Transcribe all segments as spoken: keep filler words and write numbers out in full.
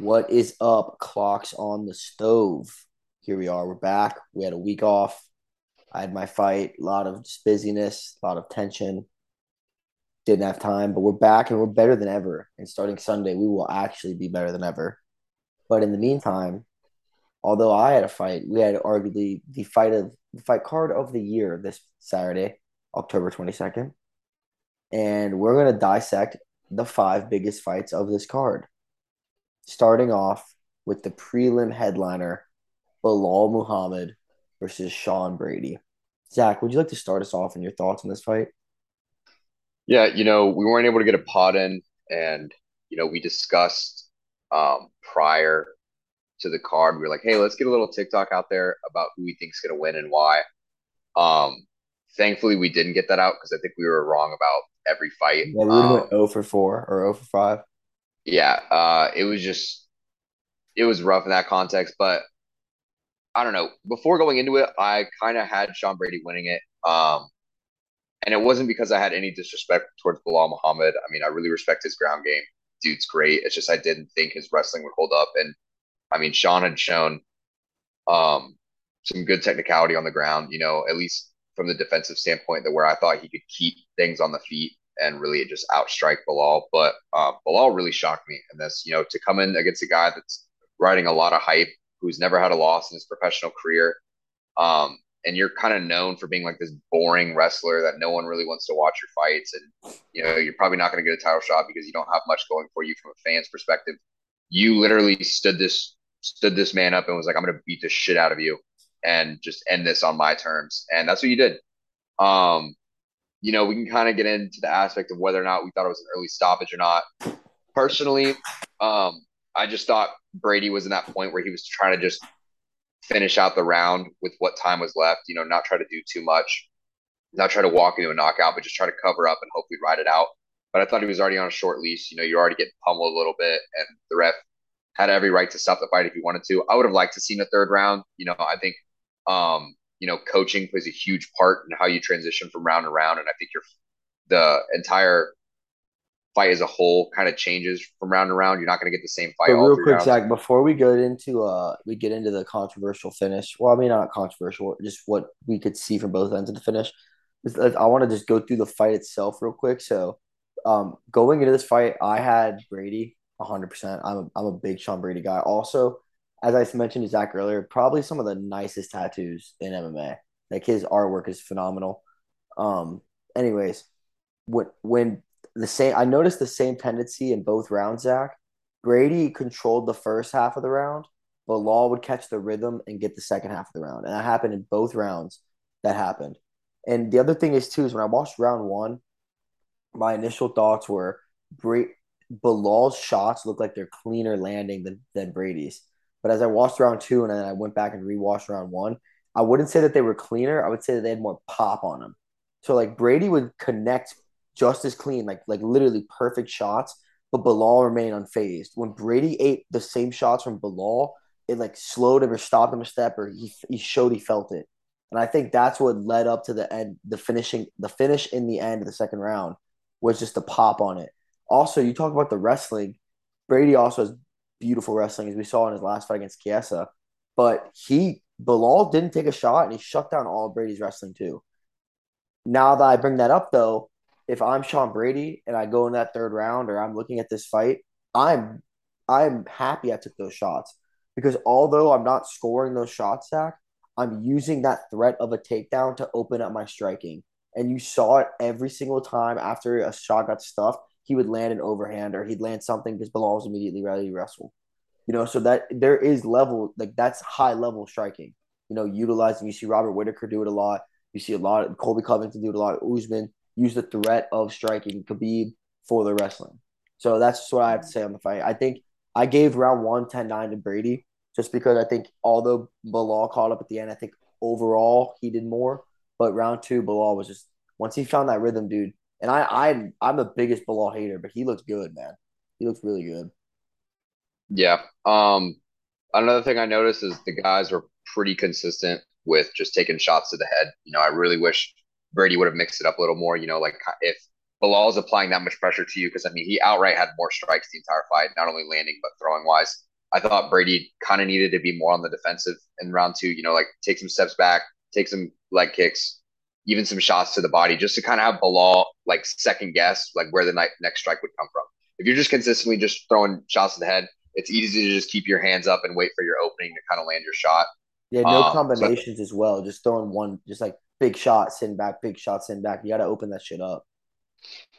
What is up? Clocks on the stove. Here we are. We're back. We had a week off. I had my fight. A lot of just busyness, a lot of tension. Didn't have time, but we're back and we're better than ever. And starting Sunday, we will actually be better than ever. But in the meantime, although I had a fight, we had arguably the fight of the fight card of the year this Saturday, October twenty-second. And we're going to dissect the five biggest fights of this card. Starting off with the prelim headliner, Belal Muhammad versus Sean Brady. Zach, would you like to start us off and your thoughts on this fight? Yeah, you know, we weren't able to get a pod in, and, you know, we discussed um, prior to the card. We were like, hey, let's get a little TikTok out there about who we think is going to win and why. Um, thankfully, we didn't get that out because I think we were wrong about every fight. Yeah, we um, went zero for four or zero for five. Yeah, uh, it was just – it was rough in that context. But I don't know. Before going into it, I kind of had Sean Brady winning it. Um, and it wasn't because I had any disrespect towards Belal Muhammad. I mean, I really respect his ground game. Dude's great. It's just I didn't think his wrestling would hold up. And, I mean, Sean had shown um, some good technicality on the ground, you know, at least from the defensive standpoint, that where I thought he could keep things on the feet and really just outstrike Belal. But uh, Belal really shocked me in this, you know, to come in against a guy that's riding a lot of hype, who's never had a loss in his professional career. Um, and you're kind of known for being like this boring wrestler that no one really wants to watch your fights. And, you know, you're probably not going to get a title shot because you don't have much going for you from a fan's perspective. You literally stood this, stood this man up and was like, I'm going to beat the shit out of you and just end this on my terms. And that's what you did. Um, you know, we can kind of get into the aspect of whether or not we thought it was an early stoppage or not. Personally, um, I just thought Brady was in that point where he was trying to just finish out the round with what time was left, you know, not try to do too much, not try to walk into a knockout, but just try to cover up and hopefully ride it out. But I thought he was already on a short leash. You know, you're already getting pummeled a little bit, and the ref had every right to stop the fight if he wanted to. I would have liked to seen a third round. You know, I think, um, you know, coaching plays a huge part in how you transition from round to round. And I think your the entire fight as a whole kind of changes from round to round. You're not going to get the same fight. But all real quick, rounds. Zach, before we go into uh, we get into the controversial finish. Well, I mean, not controversial, just what we could see from both ends of the finish. I want to just go through the fight itself real quick. So, um, going into this fight, I had Brady one hundred percent. I'm a, I'm a big Sean Brady guy. Also, as I mentioned to Zach earlier, probably some of the nicest tattoos in M M A. Like, his artwork is phenomenal. Um, anyways, when when the same, I noticed the same tendency in both rounds, Zach. Brady controlled the first half of the round, but Law would catch the rhythm and get the second half of the round. And that happened in both rounds. That happened. And the other thing is, too, is when I watched round one, my initial thoughts were Brady. Bilal's shots look like they're cleaner landing than, than Brady's. But as I watched round two and then I went back and rewatched round one, I wouldn't say that they were cleaner. I would say that they had more pop on them. So, like, Brady would connect just as clean, like like literally perfect shots, but Belal remained unfazed. When Brady ate the same shots from Belal, it, like, slowed him or stopped him a step, or he, he showed he felt it. And I think that's what led up to the end, the finishing, the finish in the end of the second round was just the pop on it. Also, you talk about the wrestling. Brady also has beautiful wrestling, as we saw in his last fight against Chiesa. But he Belal didn't take a shot, and he shut down all of Brady's wrestling too. Now that I bring that up, though, if I'm Sean Brady and I go in that third round, or I'm looking at this fight, I'm I'm happy I took those shots, because although I'm not scoring those shots, Zach, I'm using that threat of a takedown to open up my striking. And you saw it every single time after a shot got stuffed. He would land an overhand, or he'd land something because Belal was immediately ready to wrestle. You know, so that there is level, like, that's high level striking. You know, utilizing, you see Robert Whitaker do it a lot. You see a lot of Colby Covington do it a lot. Usman use the threat of striking Khabib for the wrestling. So that's just what I have to say on the fight. I think I gave round one ten nine to Brady, just because I think although Belal caught up at the end, I think overall he did more. But round two, Belal was just, once he found that rhythm, dude. And I, I, I'm the biggest Belal hater, but he looks good, man. He looks really good. Yeah. Um. Another thing I noticed is the guys were pretty consistent with just taking shots to the head. You know, I really wish Brady would have mixed it up a little more. You know, like, if Bilal's applying that much pressure to you, because, I mean, he outright had more strikes the entire fight, not only landing but throwing-wise. I thought Brady kind of needed to be more on the defensive in round two, you know, like take some steps back, take some leg kicks, even some shots to the body, just to kind of have Belal like second guess, like where the next strike would come from. If you're just consistently just throwing shots to the head, it's easy to just keep your hands up and wait for your opening to kind of land your shot. Yeah, no um, combinations but, as well. Just throwing one, just like big shot, sitting back, big shot, sitting back. You got to open that shit up.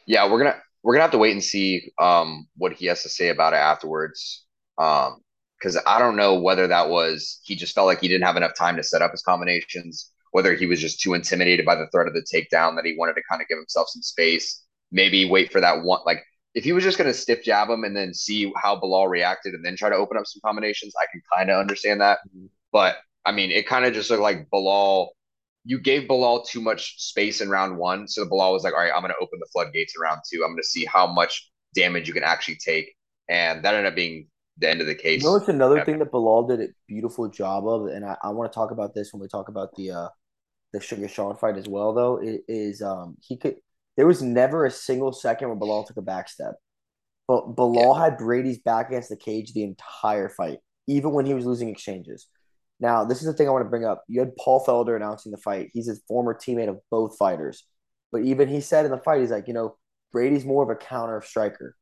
Yeah, we're gonna we're gonna have to wait and see um, what he has to say about it afterwards. Um, because I don't know whether that was he just felt like he didn't have enough time to set up his combinations, whether he was just too intimidated by the threat of the takedown that he wanted to kind of give himself some space, maybe wait for that one. Like if he was just going to stiff jab him and then see how Belal reacted and then try to open up some combinations, I can kind of understand that. Mm-hmm. But I mean, it kind of just looked like Belal, you gave Belal too much space in round one. So Belal was like, all right, I'm going to open the floodgates in round two. I'm going to see how much damage you can actually take. And that ended up being the end of the case. You know, it's another yeah. thing that Belal did a beautiful job of, and I, I want to talk about this when we talk about the uh, the Sugar Sean fight as well. Though it is um, he could, there was never a single second where Belal took a back step, but Belal yeah. had Brady's back against the cage the entire fight, even when he was losing exchanges. Now this is the thing I want to bring up. You had Paul Felder announcing the fight. He's a former teammate of both fighters, but even he said in the fight, he's like, you know, Brady's more of a counter striker.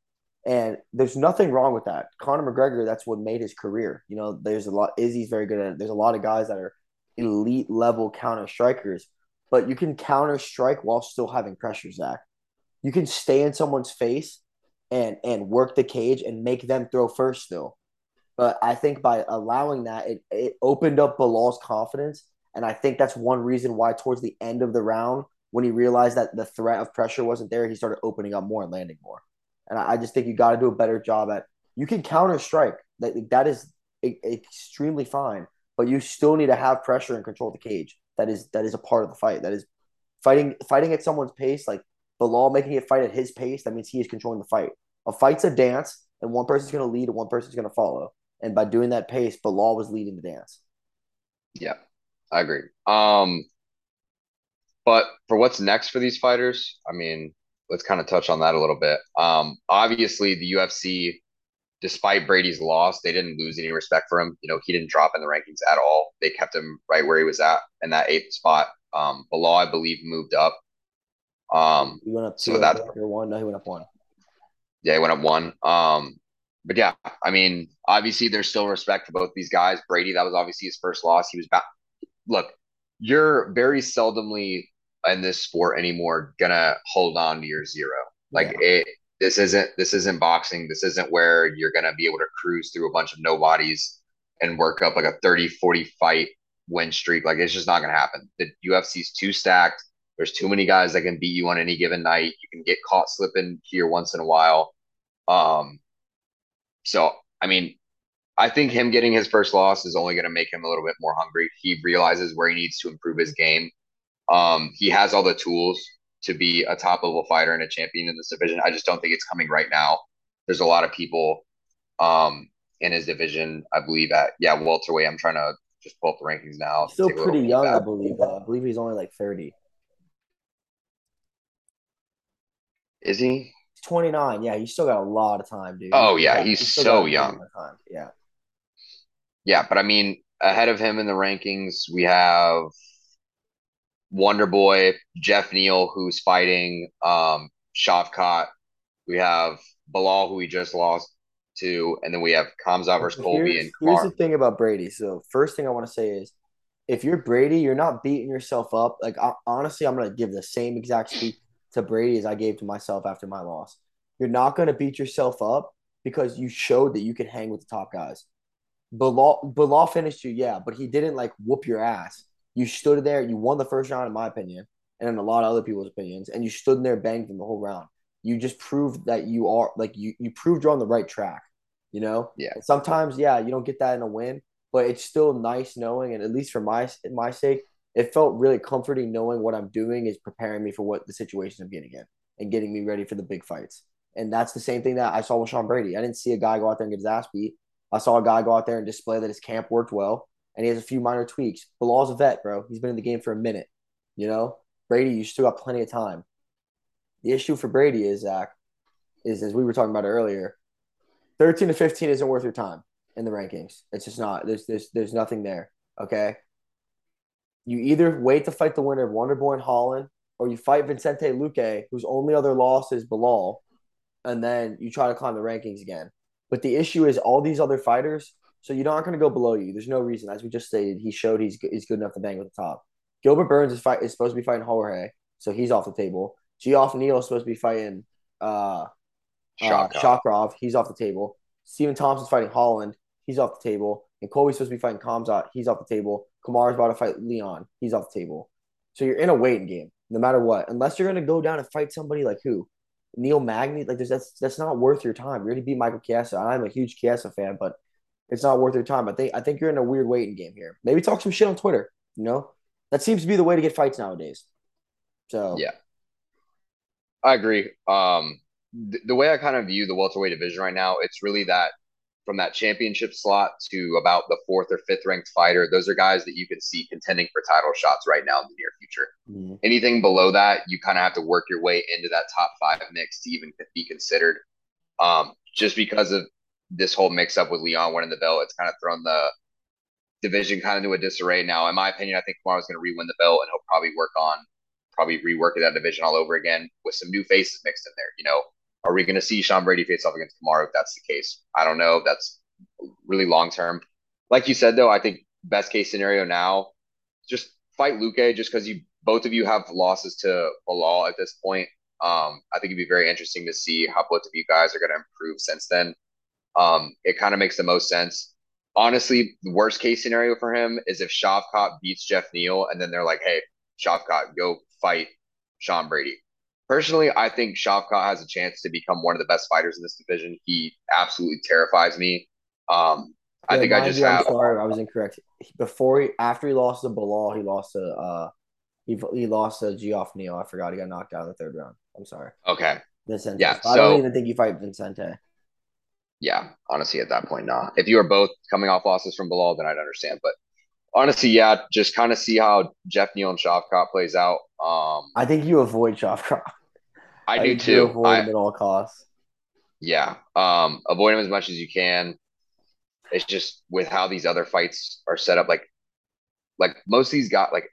And there's nothing wrong with that. Conor McGregor, that's what made his career. You know, there's a lot – Izzy's very good at it. There's a lot of guys that are elite-level counter-strikers. But you can counter-strike while still having pressure, Zach. You can stay in someone's face and, and work the cage and make them throw first still. But I think by allowing that, it, it opened up Belal's confidence. And I think that's one reason why towards the end of the round, when he realized that the threat of pressure wasn't there, he started opening up more and landing more. And I just think you got to do a better job at – you can counter-strike. That, that is extremely fine, but you still need to have pressure and control the cage. That is that is a part of the fight. That is fighting fighting at someone's pace, like Belal making it fight at his pace, that means he is controlling the fight. A fight's a dance, and one person's going to lead and one person's going to follow. And by doing that pace, Belal was leading the dance. Yeah, I agree. Um, but for what's next for these fighters, I mean – let's kind of touch on that a little bit. Um, obviously, the U F C, despite Brady's loss, they didn't lose any respect for him. You know, he didn't drop in the rankings at all. They kept him right where he was at in that eighth spot. Um, Belal, I believe, moved up. Um, he went up two. So that's one. No, he went up one. Yeah, he went up one. Um, but yeah, I mean, obviously, there's still respect for both these guys. Brady, that was obviously his first loss. He was back. Look, you're very seldomly in this sport anymore gonna hold on to your zero. Like yeah. it this isn't this isn't boxing. This isn't where you're gonna be able to cruise through a bunch of nobodies and work up like a thirty forty fight win streak. Like it's just not gonna happen. The U F C's too stacked. There's too many guys that can beat you on any given night. You can get caught slipping here once in a while. Um so I mean I think him getting his first loss is only gonna make him a little bit more hungry. He realizes where he needs to improve his game. Um, he has all the tools to be a top-level fighter and a champion in this division. I just don't think it's coming right now. There's a lot of people um, in his division, I believe, at yeah, welterweight. I'm trying to just pull up the rankings now. Still pretty young, I believe. Though. I believe he's only like thirty. Is he? He's twenty-nine. Yeah, he's still got a lot of time, dude. Oh, yeah, yeah he's, he's so young. Yeah. Yeah, but I mean, ahead of him in the rankings, we have – Wonderboy, Geoff Neal, who's fighting um, Shavkat. We have Belal, who we just lost to, and then we have Khamzat versus Colby and Kamaru. Here's the thing about Brady. So first thing I want to say is, if you're Brady, you're not beating yourself up. Like I, honestly, I'm gonna give the same exact speech to Brady as I gave to myself after my loss. You're not gonna beat yourself up because you showed that you could hang with the top guys. Belal, Belal finished you, yeah, but he didn't like whoop your ass. You stood there. You won the first round, in my opinion, and in a lot of other people's opinions. And you stood there, banged them the whole round. You just proved that you are like you. You proved you're on the right track. You know. Yeah. And sometimes, yeah, you don't get that in a win, but it's still nice knowing. And at least for my my sake, it felt really comforting knowing what I'm doing is preparing me for what the situation I'm getting in and getting me ready for the big fights. And that's the same thing that I saw with Sean Brady. I didn't see a guy go out there and get his ass beat. I saw a guy go out there and display that his camp worked well. And he has a few minor tweaks. Bilal's a vet, bro. He's been in the game for a minute. You know? Brady, you still got plenty of time. The issue for Brady is, Zach, is as we were talking about earlier, thirteen to fifteen isn't worth your time. in the rankings. It's just not. There's there's there's nothing there. Okay. You either wait to fight the winner of Wonderboy and Holland, or you fight Vincente Luque, whose only other loss is Belal, and then you try to climb the rankings again. But the issue is all these other fighters. So you're not going to go below you. There's no reason, as we just stated. He showed he's he's good enough to bang with the top. Gilbert Burns is fight is supposed to be fighting Jorge, so he's off the table. Geoff Neal is supposed to be fighting uh, uh, Shakrov. He's off the table. Steven Thompson's fighting Holland. He's off the table. And Colby's supposed to be fighting Khamzat. He's off the table. Kamaru's about to fight Leon. He's off the table. So you're in a waiting game, no matter what. Unless you're going to go down and fight somebody like who? Neil Magny? Like, there's, that's that's not worth your time. You're going to beat Michael Chiesa. I'm a huge Chiesa fan, but it's not worth your time. I think I think you're in a weird waiting game here. Maybe talk some shit on Twitter, you know? That seems to be the way to get fights nowadays. So yeah. I agree. Um, th- the way I kind of view the welterweight division right now, it's really that from that championship slot to about the fourth or fifth ranked fighter, those are guys that you can see contending for title shots right now in the near future. Mm-hmm. Anything below that, you kind of have to work your way into that top five mix to even be considered. Um, just because of this whole mix up with Leon winning the belt, it's kind of thrown the division kind of into a disarray now. In my opinion, I think Kamaru's going to re-win the belt, and he'll probably work on probably reworking that division all over again with some new faces mixed in there. You know, are we going to see Sean Brady face off against Kamaru if that's the case? I don't know. That's really long term. Like you said, though, I think best case scenario now, just fight Luque just because you both of you have losses to Belal at this point. Um, I think it'd be very interesting to see how both of you guys are going to improve since then. Um, it kind of makes the most sense. Honestly, the worst case scenario for him is if Shavkat beats Geoff Neal and then they're like, hey, Shavkat, go fight Sean Brady. Personally, I think Shavkat has a chance to become one of the best fighters in this division. He absolutely terrifies me. Um, yeah, I think I just you, have. I'm sorry, I was incorrect. Before he, after he lost to Belal, he lost to uh, he he lost to Geoff Neal. I forgot he got knocked out in the third round. I'm sorry. Okay. Vincente. Yeah. So, I don't even think you fight Vincente. Yeah, honestly, at that point, nah. If you are both coming off losses from Belal, then I'd understand. But honestly, yeah, just kind of see how Geoff Neal and Shavkat plays out. Um, I think you avoid Shavkat. I, I do too. You avoid I, him at all costs. Yeah, um, avoid him as much as you can. It's just with how these other fights are set up. Like, like most of these guys. Like,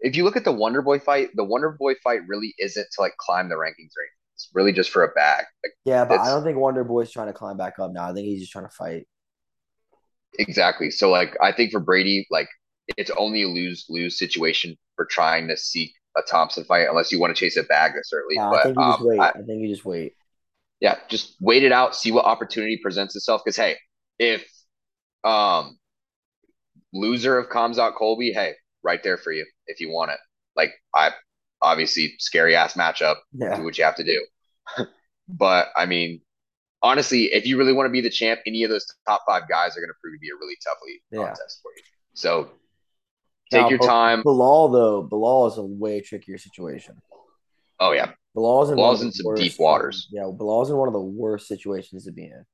if you look at the Wonderboy fight, the Wonderboy fight really isn't to like climb the rankings or anything. It's really just for a bag. Like, yeah, but I don't think Wonderboy's trying to climb back up now. I think he's just trying to fight. Exactly. So, like, I think for Brady, like, it's only a lose-lose situation for trying to seek a Thompson fight, unless you want to chase a bag, certainly. Yeah, but, I think you um, just wait. I, I think you just wait. Yeah, just wait it out, see what opportunity presents itself. Because, hey, if um, loser of Khamzat Colby, hey, right there for you if you want it. Like, I – obviously, scary-ass matchup. Yeah. Do what you have to do. But, I mean, honestly, if you really want to be the champ, any of those top five guys are going to prove to be a really tough league yeah. contest for you. So, take now, your time. Belal, though, Belal is a way trickier situation. Oh, yeah. Belal's in, Belal's in some worst, deep waters. Yeah, Belal's in one of the worst situations to be in.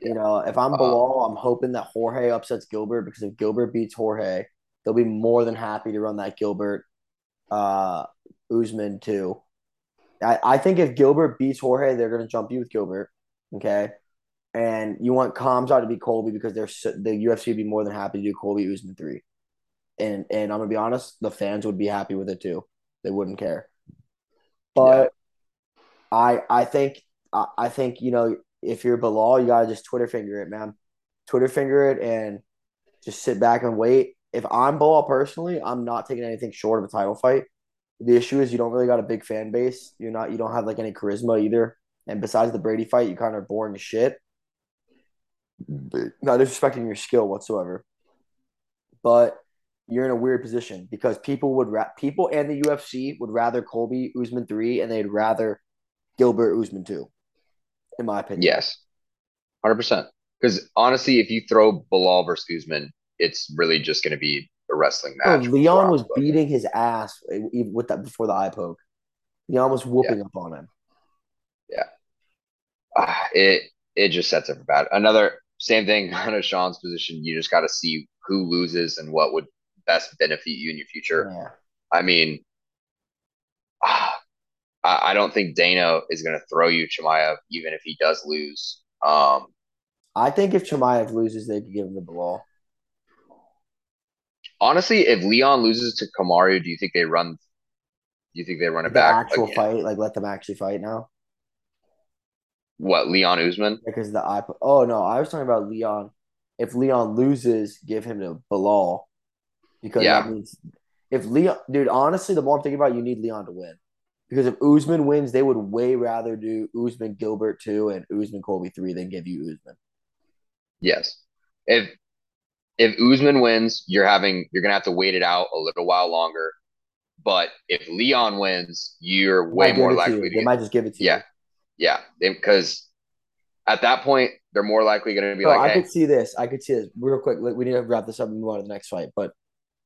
Yeah. You know, if I'm Belal, um, I'm hoping that Jorge upsets Gilbert, because if Gilbert beats Jorge, they'll be more than happy to run that Gilbert Uh, Usman too. I, I think if Gilbert beats Jorge, they're going to jump you with Gilbert. Okay, and you want Khamzat to be Colby because they're so, the U F C would be more than happy to do Colby Usman three, and and I'm gonna be honest, the fans would be happy with it too. They wouldn't care. But yeah. I I think I, I think you know if you're Belal, you gotta just Twitter finger it, man. Twitter finger it and just sit back and wait. If I'm Belal personally, I'm not taking anything short of a title fight. The issue is you don't really got a big fan base. You're not. You don't have like any charisma either. And besides the Brady fight, you kind of are boring as shit. Not disrespecting your skill whatsoever, but you're in a weird position because people would ra- people and the U F C would rather Colby Usman three, and they'd rather Gilbert Usman two. In my opinion, yes, hundred percent. Because honestly, if you throw Belal versus Usman, it's really just going to be a wrestling match. Oh, Leon was beating his ass with that before the eye poke. Leon was whooping yeah. up on him. Yeah, uh, it it just sets up for bad. Another same thing out of Sean's position. You just got to see who loses and what would best benefit you in your future. Yeah. I mean, uh, I, I don't think Dana is going to throw you Chimaev, even if he does lose. Um, I think if Chimaev loses, they could give him the Belal. Honestly, if Leon loses to Kamaru, do you think they run? Do you think they run it the back? Actual again? Fight, like let them actually fight now. What, Leon Usman? Because the I oh no, I was talking about Leon. If Leon loses, give him the Belal, because yeah. that means if Leon, dude, honestly, the more I'm thinking about, it, you need Leon to win. Because if Usman wins, they would way rather do Usman Gilbert two and Usman Colby three than give you Usman. Yes. If if Usman wins, you're having you're gonna have to wait it out a little while longer. But if Leon wins, you're way more likely to. They might just give it to you. Yeah. Yeah. Because at that point, they're more likely gonna be like, I could see this. I could see this real quick. We need to wrap this up and move on to the next fight. But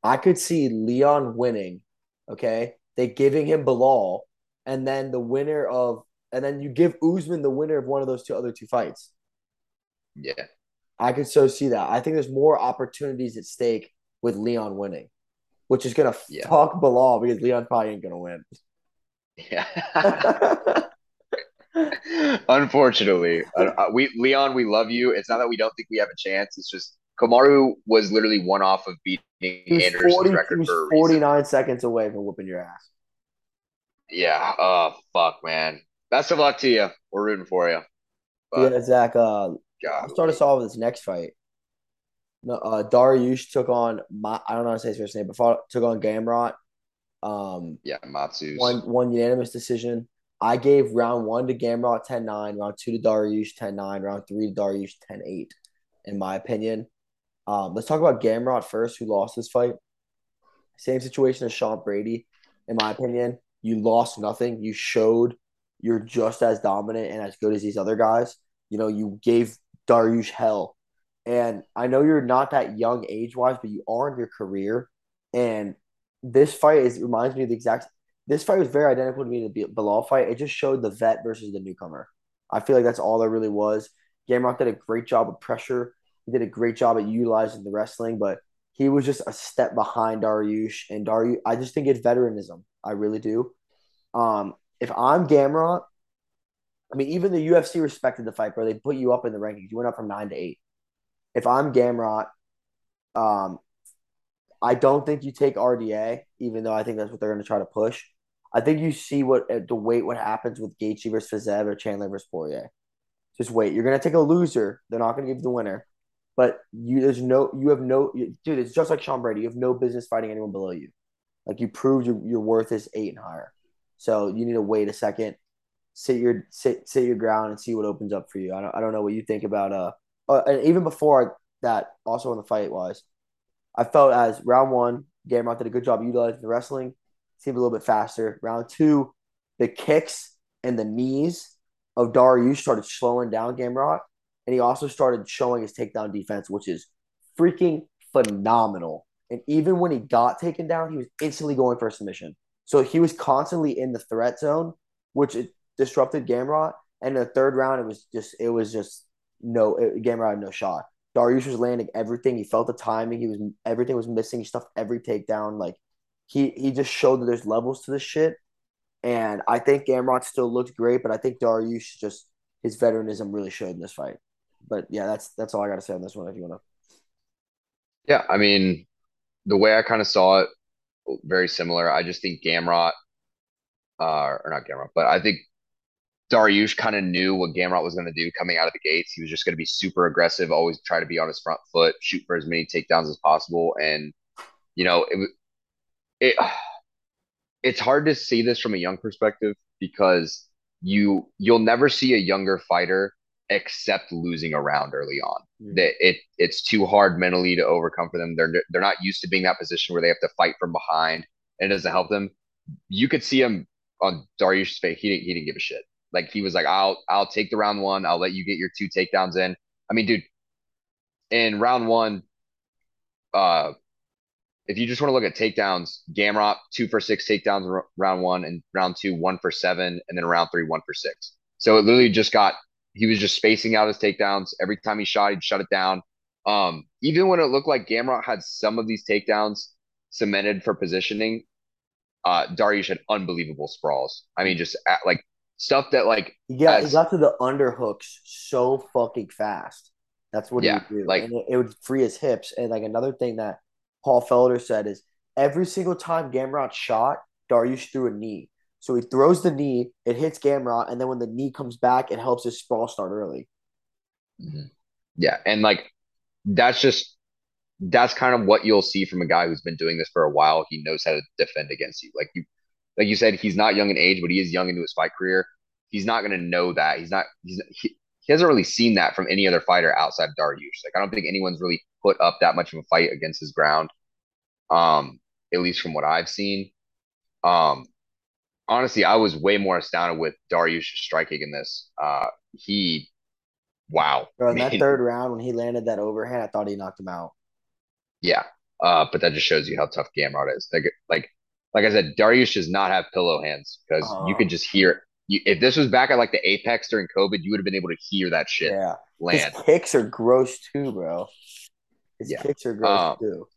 I could see Leon winning, okay? They giving him Belal. And then the winner of, and then you give Usman the winner of one of those two other two fights. Yeah, I could so see that. I think there's more opportunities at stake with Leon winning, which is gonna yeah. fuck Belal because Leon probably ain't gonna win. Yeah, unfortunately, we Leon, we love you. It's not that we don't think we have a chance. It's just Kamaru was literally one off of beating Anderson's forty record. He was for forty-nine reason. Seconds away from whooping your ass. Yeah. Oh, fuck, man. Best of luck to you. We're rooting for you. But, yeah, Zach. Uh, I'll start us off with this next fight. No, uh, Dariush took on my. I don't know how to say his first name, but fought, took on Gamrot. Um, yeah, Mateusz. One, one unanimous decision. I gave round one to Gamrot ten nine, round two to Dariush ten nine, round three to Dariush ten eight, in my opinion. Um, let's talk about Gamrot first, who lost this fight. Same situation as Sean Brady, in my opinion. You lost nothing. You showed you're just as dominant and as good as these other guys. You know, you gave Dariush hell. And I know you're not that young age-wise, but you are in your career. And this fight is reminds me of the exact – this fight was very identical to me to the Belal fight. It just showed the vet versus the newcomer. I feel like that's all there really was. Gamrot did a great job of pressure. He did a great job at utilizing the wrestling, but he was just a step behind Dariush. And Dariush – I just think it's veteranism. I really do. Um, if I'm Gamrot, I mean, even the U F C respected the fight, bro. They put you up in the rankings. You went up from nine to eight. If I'm Gamrot, um, I don't think you take R D A, even though I think that's what they're going to try to push. I think you see what the wait what happens with Gaethje versus Fiziev or Chandler versus Poirier. Just wait. You're going to take a loser. They're not going to give you the winner. But you there's no you have no dude. It's just like Sean Brady. You have no business fighting anyone below you. Like, you proved your, your worth is eight and higher. So you need to wait a second, sit your sit sit your ground, and see what opens up for you. I don't I don't know what you think about uh, uh and even before that, also in the fight wise, I felt as round one, Gamrot did a good job utilizing the wrestling, seemed a little bit faster. Round two, the kicks and the knees of Dariush started slowing down Gamrot, and he also started showing his takedown defense, which is freaking phenomenal. And even when he got taken down, he was instantly going for a submission. So he was constantly in the threat zone, which it disrupted Gamrot. And in the third round, it was just it was just no it, Gamrot had no shot. Dariush was landing everything. He felt the timing. He was everything was missing. He stuffed every takedown. Like he he just showed that there's levels to this shit. And I think Gamrot still looked great, but I think Dariush just his veteranism really showed in this fight. But yeah, that's that's all I gotta say on this one. If you wanna, yeah, I mean. The way I kind of saw it, very similar. I just think Gamrot, uh, or not Gamrot, but I think Dariush kind of knew what Gamrot was going to do coming out of the gates. He was just going to be super aggressive, always try to be on his front foot, shoot for as many takedowns as possible. And, you know, it, it it's hard to see this from a young perspective because you, you'll never see a younger fighter except losing a round early on. Mm-hmm. That it it's too hard mentally to overcome for them. They're they're not used to being in that position where they have to fight from behind, and it doesn't help them. You could see him on Dariush's face. He didn't he didn't give a shit. Like he was like, I'll I'll take the round one. I'll let you get your two takedowns in. I mean, dude, in round one, uh, if you just want to look at takedowns, Gamrot two for six takedowns in round one, and round two one for seven, and then round three one for six. So it literally just got. He was just spacing out his takedowns. Every time he shot, he'd shut it down. Um, even when it looked like Gamrot had some of these takedowns cemented for positioning, uh, Dariush had unbelievable sprawls. I mean, just at, like stuff that like yeah, as, he got to the underhooks so fucking fast. That's what yeah, he would do. Like, and it, it would free his hips. And, like, another thing that Paul Felder said is every single time Gamrot shot, Dariush threw a knee. So he throws the knee, it hits Gamrot, and then when the knee comes back, it helps his sprawl start early. Mm-hmm. Yeah, and, like, that's just – that's kind of what you'll see from a guy who's been doing this for a while. He knows how to defend against you. Like you like you said, he's not young in age, but he is young into his fight career. He's not going to know that. He's not – he's he, he hasn't really seen that from any other fighter outside of Dariush. Like, I don't think anyone's really put up that much of a fight against his ground, um, at least from what I've seen. Um, honestly, I was way more astounded with Dariush striking in this. Uh, he – wow. Bro, in I mean, that third round when he landed that overhand, I thought he knocked him out. Yeah, uh, but that just shows you how tough Gamrot is. Like, like, like I said, Dariush does not have pillow hands because uh-huh. you could just hear – You, if this was back at like the Apex during COVID, you would have been able to hear that shit. Yeah, land. His kicks are gross too, bro. His yeah. kicks are gross um, too.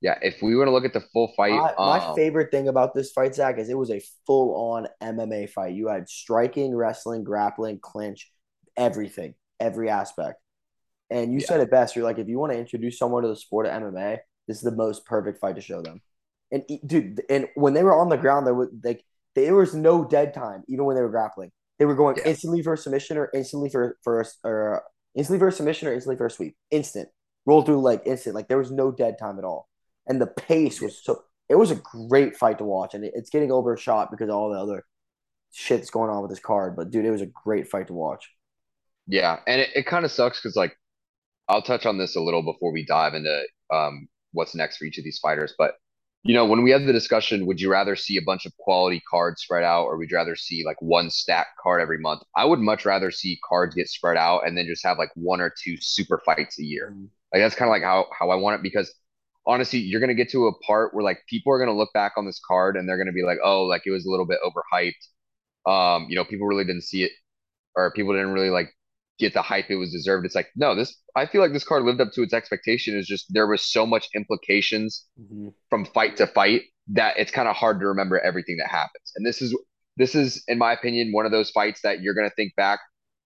Yeah, if we were to look at the full fight, I, my um, favorite thing about this fight, Zach, is it was a full-on M M A fight. You had striking, wrestling, grappling, clinch, everything, every aspect. And you yeah. said it best. You're like, if you want to introduce someone to the sport of M M A, this is the most perfect fight to show them. And dude, and when they were on the ground, they were like. There was no dead time, even when they were grappling. They were going yeah. instantly for a submission or instantly for, for a, or instantly for a submission or instantly for a sweep. Instant. Roll through like instant. Like there was no dead time at all. And the pace was so – it was a great fight to watch. And it, it's getting overshot because of all the other shit that's going on with this card. But, dude, it was a great fight to watch. Yeah, and it, it kind of sucks because, like, I'll touch on this a little before we dive into um, what's next for each of these fighters. But – you know, when we had the discussion, would you rather see a bunch of quality cards spread out or would you rather see like one stacked card every month? I would much rather see cards get spread out and then just have like one or two super fights a year. Mm-hmm. Like that's kind of like how, how I want it because honestly, you're going to get to a part where like people are going to look back on this card and they're going to be like, oh, like it was a little bit overhyped. Um, you know, people really didn't see it or people didn't really like get the hype it was deserved. It's like, no, this, I feel like this card lived up to its expectation. It's just, there was so much implications mm-hmm. from fight to fight that it's kind of hard to remember everything that happens. And this is, this is, in my opinion, one of those fights that you're going to think back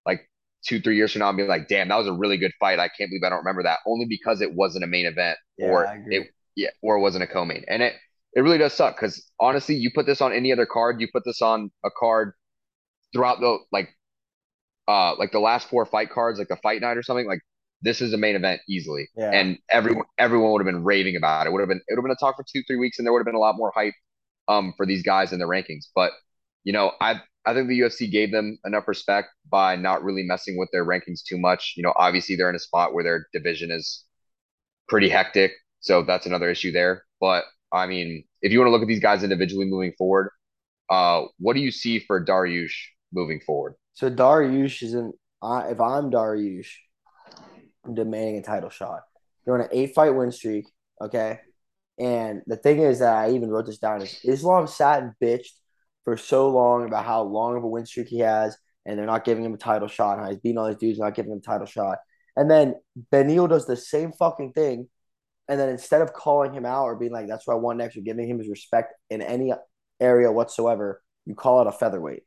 like two, three years from now and be like, damn, that was a really good fight. I can't believe I don't remember that only because it wasn't a main event yeah, or it, yeah, or it wasn't a co-main. And it, it really does suck. Cause honestly, you put this on any other card, you put this on a card throughout the, like, Uh, like the last four fight cards, like the fight night or something, like this is a main event easily. Yeah. And everyone everyone would have been raving about it. Would have been it would have been a talk for two, three weeks and there would have been a lot more hype um for these guys in the rankings. But you know, I I think the U F C gave them enough respect by not really messing with their rankings too much. You know, obviously they're in a spot where their division is pretty hectic. So that's another issue there. But I mean, if you want to look at these guys individually moving forward, uh, what do you see for Dariush moving forward? So Dariush isn't uh, – if I'm Dariush, I'm demanding a title shot. They're on an eight-fight win streak, okay? And the thing is that I even wrote this down is Islam sat and bitched for so long about how long of a win streak he has and they're not giving him a title shot and how he's beating all these dudes and not giving him a title shot. And then Beneil does the same fucking thing and then instead of calling him out or being like, that's what I want next or giving him his respect in any area whatsoever, you call it a featherweight.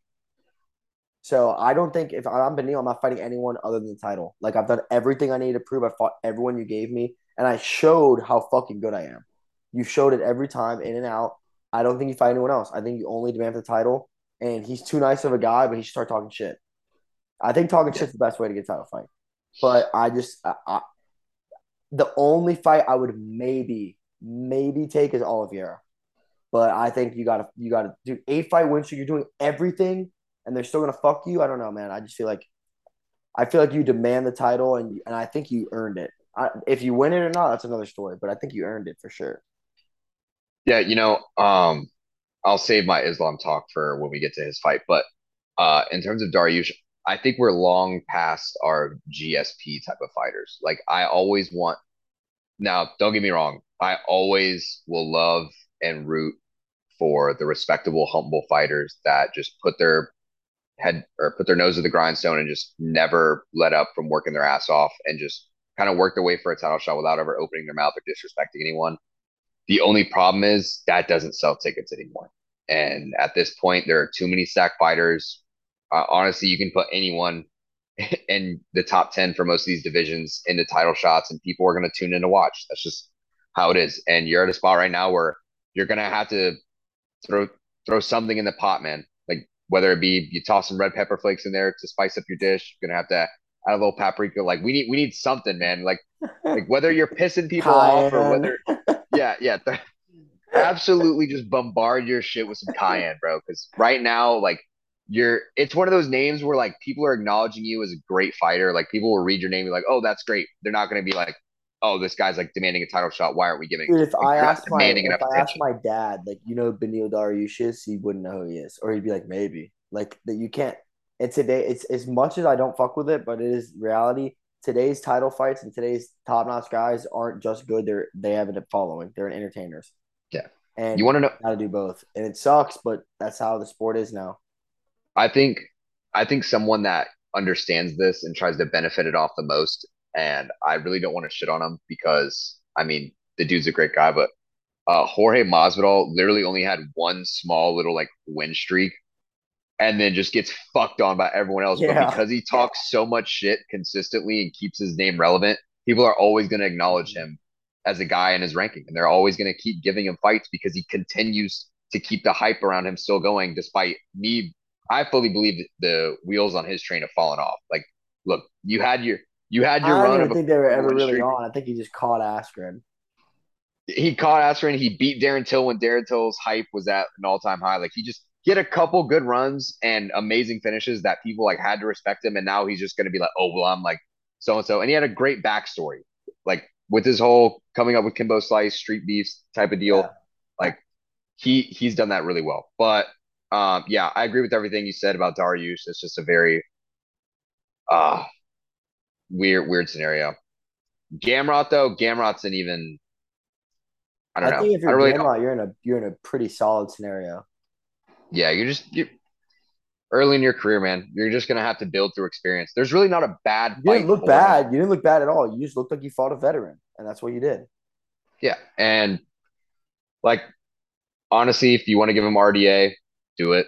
So I don't think if I'm Beneil, I'm not fighting anyone other than the title. Like I've done everything I needed to prove. I fought everyone you gave me, and I showed how fucking good I am. You showed it every time, in and out. I don't think you fight anyone else. I think you only demand the title, and he's too nice of a guy, but he should start talking shit. I think talking shit's the best way to get a title fight. But I just I, I, the only fight I would maybe maybe take is Oliveira, but I think you gotta you gotta do eight fight win streak. You're doing everything. And they're still gonna fuck you. I don't know, man. I just feel like, I feel like you demand the title, and and I think you earned it. I, if you win it or not, that's another story. But I think you earned it for sure. Yeah, you know, um, I'll save my Islam talk for when we get to his fight. But uh, in terms of Dariush, I think we're long past our G S P type of fighters. Like I always want. Now, don't get me wrong. I always will love and root for the respectable, humble fighters that just put their head or put their nose to the grindstone and just never let up from working their ass off and just kind of work their way for a title shot without ever opening their mouth or disrespecting anyone. The only problem is that doesn't sell tickets anymore. And at this point, there are too many stacked fighters. Uh, honestly, you can put anyone and the top ten for most of these divisions into title shots, and people are going to tune in to watch. That's just how it is. And you're at a spot right now where you're going to have to throw throw something in the pot, man. Like, whether it be you toss some red pepper flakes in there to spice up your dish, you're going to have to add a little paprika. Like, we need we need something, man. Like, like whether you're pissing people off or whether – yeah, yeah. Th- absolutely just bombard your shit with some cayenne, bro. Because right now, like, you're – it's one of those names where, like, people are acknowledging you as a great fighter. Like, people will read your name and be like, oh, that's great. They're not going to be like, oh, this guy's like demanding a title shot. Why aren't we giving? Dude, if like, I asked my if I attention. asked my dad, like, you know, Beneil Dariush, he wouldn't know who he is, or he'd be like, maybe. Like, that you can't. And today, it's as much as I don't fuck with it, but it is reality. Today's title fights and today's top notch guys aren't just good; they're they have a following. They're entertainers. Yeah, and you want to know how to do both, and it sucks, but that's how the sport is now. I think, I think someone that understands this and tries to benefit it off the most. And I really don't want to shit on him because, I mean, the dude's a great guy. But uh, Jorge Masvidal literally only had one small little, like, win streak and then just gets fucked on by everyone else. Yeah. But because he talks so much shit consistently and keeps his name relevant, people are always going to acknowledge him as a guy in his ranking. And they're always going to keep giving him fights because he continues to keep the hype around him still going despite me. I fully believe that the wheels on his train have fallen off. Like, look, you had your – You had your I run. I don't even think they were ever really streak. on. I think he just caught Askren. He caught Askren. He beat Darren Till when Darren Till's hype was at an all-time high. Like, he just he had a couple good runs and amazing finishes that people, like, had to respect him. And now he's just going to be like, oh, well, I'm like so-and-so. And he had a great backstory, like, with his whole coming up with Kimbo Slice, street beefs type of deal. Yeah. Like, he he's done that really well. But, um, yeah, I agree with everything you said about Dariush. It's just a very uh, – Weird, weird scenario. Gamrot though, Gamrot's an even. I don't I know. Think if you're I really Gamrot, you're in a you're in a pretty solid scenario. Yeah, you're just you're, early in your career, man. You're just gonna have to build through experience. There's really not a bad. You didn't look bad. You didn't look bad at all. You just looked like you fought a veteran, and that's what you did. Yeah, and like honestly, if you want to give him R D A, do it.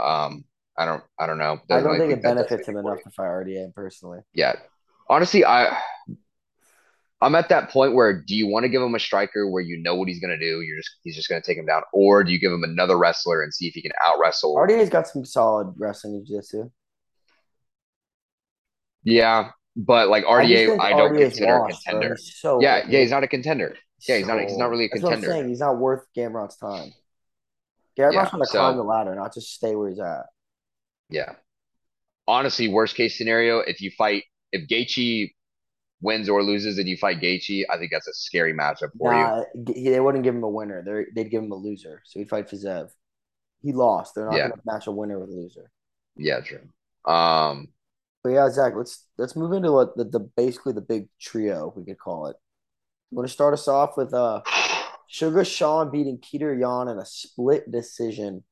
Um, I don't, I don't know. Doesn't I don't really think it that benefits him enough to fight R D A personally. Yeah. Honestly, I, I'm at that point where do you want to give him a striker where you know what he's going to do? You're just He's just going to take him down. Or do you give him another wrestler and see if he can out-wrestle? R D A's got some solid wrestling in jiu-jitsu. Yeah, but like R D A, I, I don't R D A's consider lost, a contender. So yeah, yeah, he's not a contender. Yeah, so, he's not He's not really a that's contender. What I'm saying. He's not worth Gamrot's time. Gamrot's yeah, going to so, climb the ladder, not just stay where he's at. Yeah. Honestly, worst case scenario, if you fight – if Gaethje wins or loses and you fight Gaethje, I think that's a scary matchup for nah, you. They wouldn't give him a winner. They're, they'd give him a loser. So he'd fight Fiziev. He lost. They're not yeah. going to match a winner with a loser. Yeah, true. Um, but, yeah, Zach, let's let's move into what the, the basically the big trio, we could call it. I'm going to start us off with uh, Sugar Sean beating Peter Yan in a split decision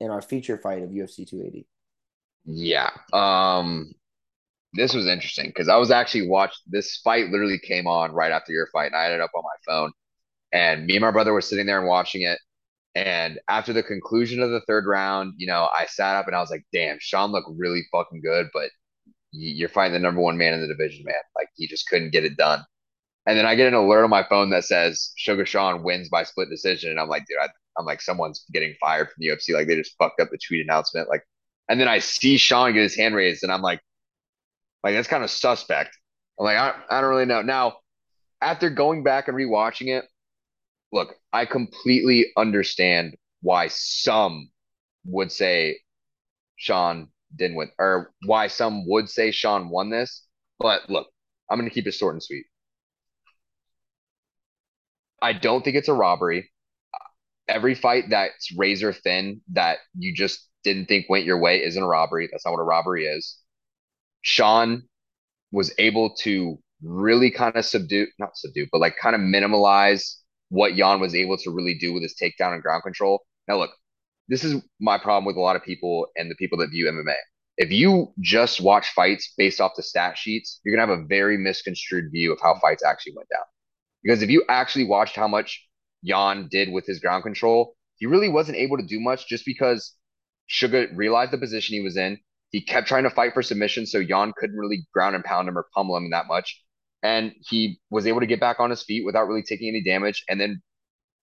in our feature fight of U F C two eighty. Yeah. Um, this was interesting because I was actually watched this fight literally came on right after your fight and I ended up on my phone and me and my brother were sitting there and watching it. And after the conclusion of the third round, you know, I sat up and I was like, damn, Sean looked really fucking good, but you're fighting the number one man in the division, man. Like he just couldn't get it done. And then I get an alert on my phone that says Sugar Sean wins by split decision. And I'm like, dude, I, I'm like, someone's getting fired from the U F C. Like they just fucked up the tweet announcement. Like, and then I see Sean get his hand raised, and I'm like, like that's kind of suspect. I'm like, I, I don't really know. Now, after going back and rewatching it, look, I completely understand why some would say Sean didn't win, or why some would say Sean won this. But look, I'm gonna keep it short and sweet. I don't think it's a robbery. Every fight that's razor thin that you just didn't think went your way isn't a robbery. That's not what a robbery is. Sean was able to really kind of subdue, not subdue, but like kind of minimalize what Yan was able to really do with his takedown and ground control. Now, look, this is my problem with a lot of people and the people that view M M A. If you just watch fights based off the stat sheets, you're going to have a very misconstrued view of how fights actually went down. Because if you actually watched how much Yan did with his ground control, he really wasn't able to do much just because Sugar realized the position he was in. He kept trying to fight for submission, so Yan couldn't really ground and pound him or pummel him that much. And he was able to get back on his feet without really taking any damage. And then,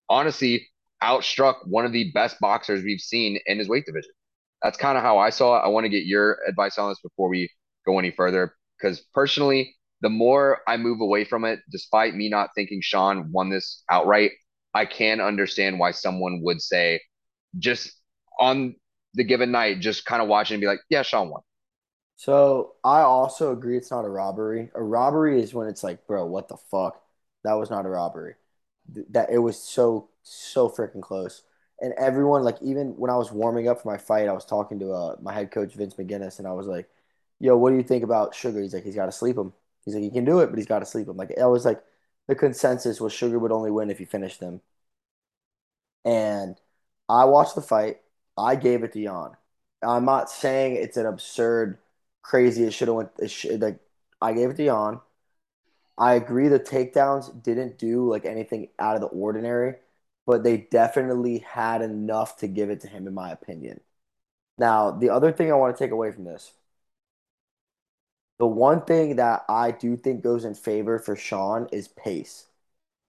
honestly, outstruck one of the best boxers we've seen in his weight division. That's kind of how I saw it. I want to get your advice on this before we go any further, because personally, the more I move away from it, despite me not thinking Sean won this outright, I can understand why someone would say, just on the given night, just kind of watching and be like, yeah, Sean won. So I also agree it's not a robbery. A robbery is when it's like, bro, what the fuck? That was not a robbery. Th- that it was so, so freaking close. And everyone, like, even when I was warming up for my fight, I was talking to uh, my head coach, Vince McGinnis, and I was like, yo, what do you think about Sugar? He's like, he's got to sleep him. He's like, he can do it, but he's got to sleep him. Like, I was like, the consensus was Sugar would only win if he finished them. And I watched the fight. I gave it to Yan. I'm not saying it's an absurd, crazy, it should have went, it should, like, I gave it to Yan. I agree the takedowns didn't do, like, anything out of the ordinary, but they definitely had enough to give it to him, in my opinion. Now, the other thing I want to take away from this, the one thing that I do think goes in favor for Sean is pace.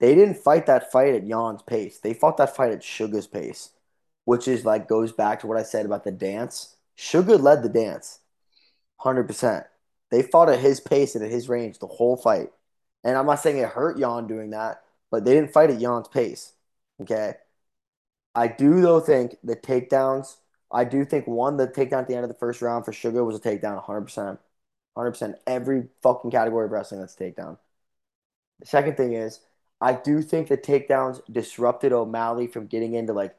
They didn't fight that fight at Jan's pace. They fought that fight at Sugar's pace, which is like goes back to what I said about the dance. Sugar led the dance, one hundred percent. They fought at his pace and at his range the whole fight. And I'm not saying it hurt Yan doing that, but they didn't fight at Jan's pace, okay? I do, though, think the takedowns, I do think, one, the takedown at the end of the first round for Sugar was a takedown, one hundred percent. one hundred percent every fucking category of wrestling, that's takedown. The second thing is, I do think the takedowns disrupted O'Malley from getting into, like,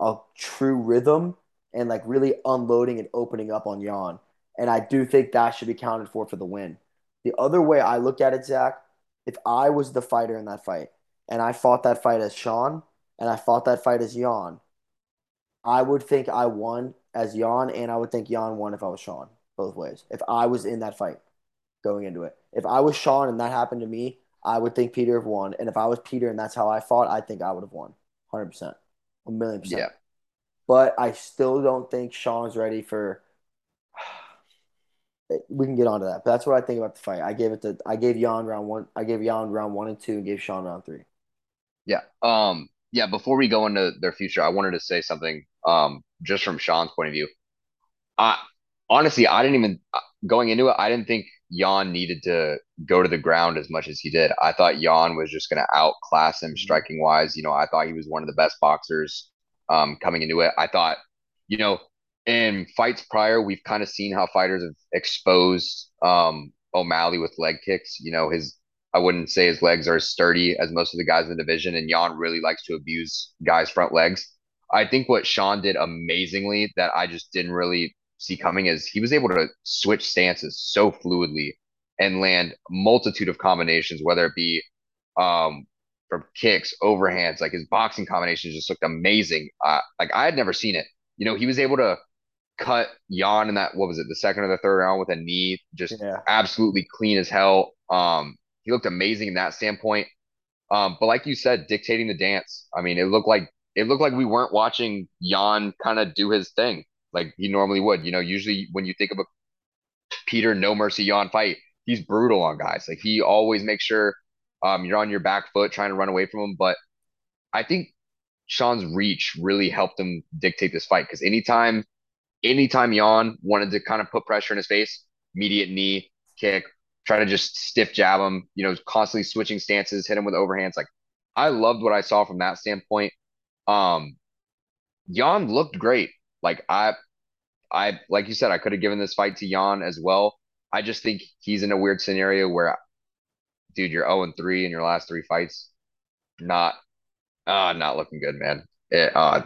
a true rhythm and, like, really unloading and opening up on Yan. And I do think that should be counted for for the win. The other way I look at it, Zach, if I was the fighter in that fight and I fought that fight as Sean and I fought that fight as Yan, I would think I won as Yan and I would think Yan won if I was Sean. Both ways. If I was in that fight going into it. If I was Sean and that happened to me, I would think Peter have won. And if I was Peter and that's how I fought, I think I would have won. one hundred percent. A million percent. Yeah. But I still don't think Sean's ready for – we can get onto that. But that's what I think about the fight. I gave it to – I gave Yan round one – I gave Yan round one and two and gave Sean round three. Yeah. Um. Yeah, before we go into their future, I wanted to say something um, just from Sean's point of view. I – Honestly, I didn't even – going into it, I didn't think Yan needed to go to the ground as much as he did. I thought Yan was just going to outclass him striking-wise. You know, I thought he was one of the best boxers um, coming into it. I thought, you know, in fights prior, we've kind of seen how fighters have exposed um, O'Malley with leg kicks. You know, his I wouldn't say his legs are as sturdy as most of the guys in the division, and Yan really likes to abuse guys' front legs. I think what Sean did amazingly that I just didn't really – see coming is he was able to switch stances so fluidly and land multitude of combinations, whether it be um, from kicks, overhands, like his boxing combinations just looked amazing. Uh, like I had never seen it. You know, he was able to cut Yan in that, what was it, the second or the third round with a knee, just yeah. absolutely clean as hell. Um, he looked amazing in that standpoint. Um, but like you said, dictating the dance. I mean, it looked like, it looked like we weren't watching Yan kind of do his thing like he normally would. You know, usually when you think of a Peter No Mercy Yan fight, he's brutal on guys. Like he always makes sure um, you're on your back foot trying to run away from him. But I think Sean's reach really helped him dictate this fight because anytime, anytime Yan wanted to kind of put pressure in his face, immediate knee, kick, try to just stiff jab him, you know, constantly switching stances, hit him with overhands. Like I loved what I saw from that standpoint. Um, Yan looked great. Like I, I like you said, I could have given this fight to Yan as well. I just think he's in a weird scenario where, dude, you're zero and three in your last three fights, not, uh, not looking good, man. It, uh,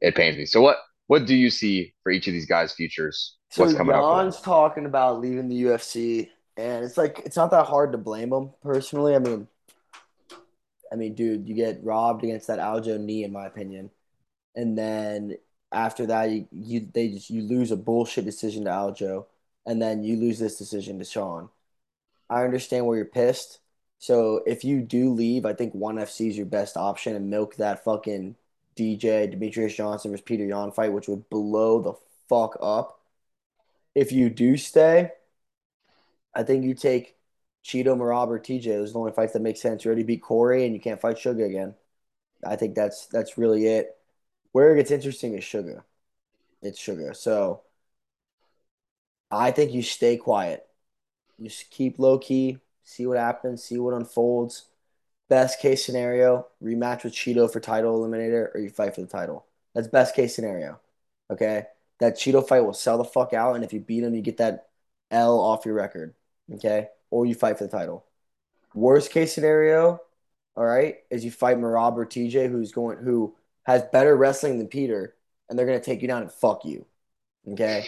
it pains me. So what, what do you see for each of these guys' futures? So what's coming up? Jan's talking about leaving the U F C, and it's like it's not that hard to blame him personally. I mean, I mean, dude, you get robbed against that Aljo knee, in my opinion, and then. After that, you, you they just you lose a bullshit decision to Aljo, and then you lose this decision to Sean. I understand where you're pissed. So if you do leave, I think ONE F C is your best option and milk that fucking D J Demetrius Johnson versus Peter Yan fight, which would blow the fuck up. if you do stay, I think you take Chito, Merab, or T J. Those are the only fights that make sense. You already beat Corey, and you can't fight Sugar again. I think that's that's really it. Where it gets interesting is Sugar. It's Sugar. So I think you stay quiet. You just keep low key, see what happens, see what unfolds. Best case scenario, rematch with Chito for title eliminator, or you fight for the title. That's best case scenario. Okay? That Chito fight will sell the fuck out, and if you beat him, you get that L off your record. Okay? Or you fight for the title. Worst case scenario, all right, is you fight Merab or T J, who's going, who has better wrestling than Peter, and they're going to take you down and fuck you. Okay?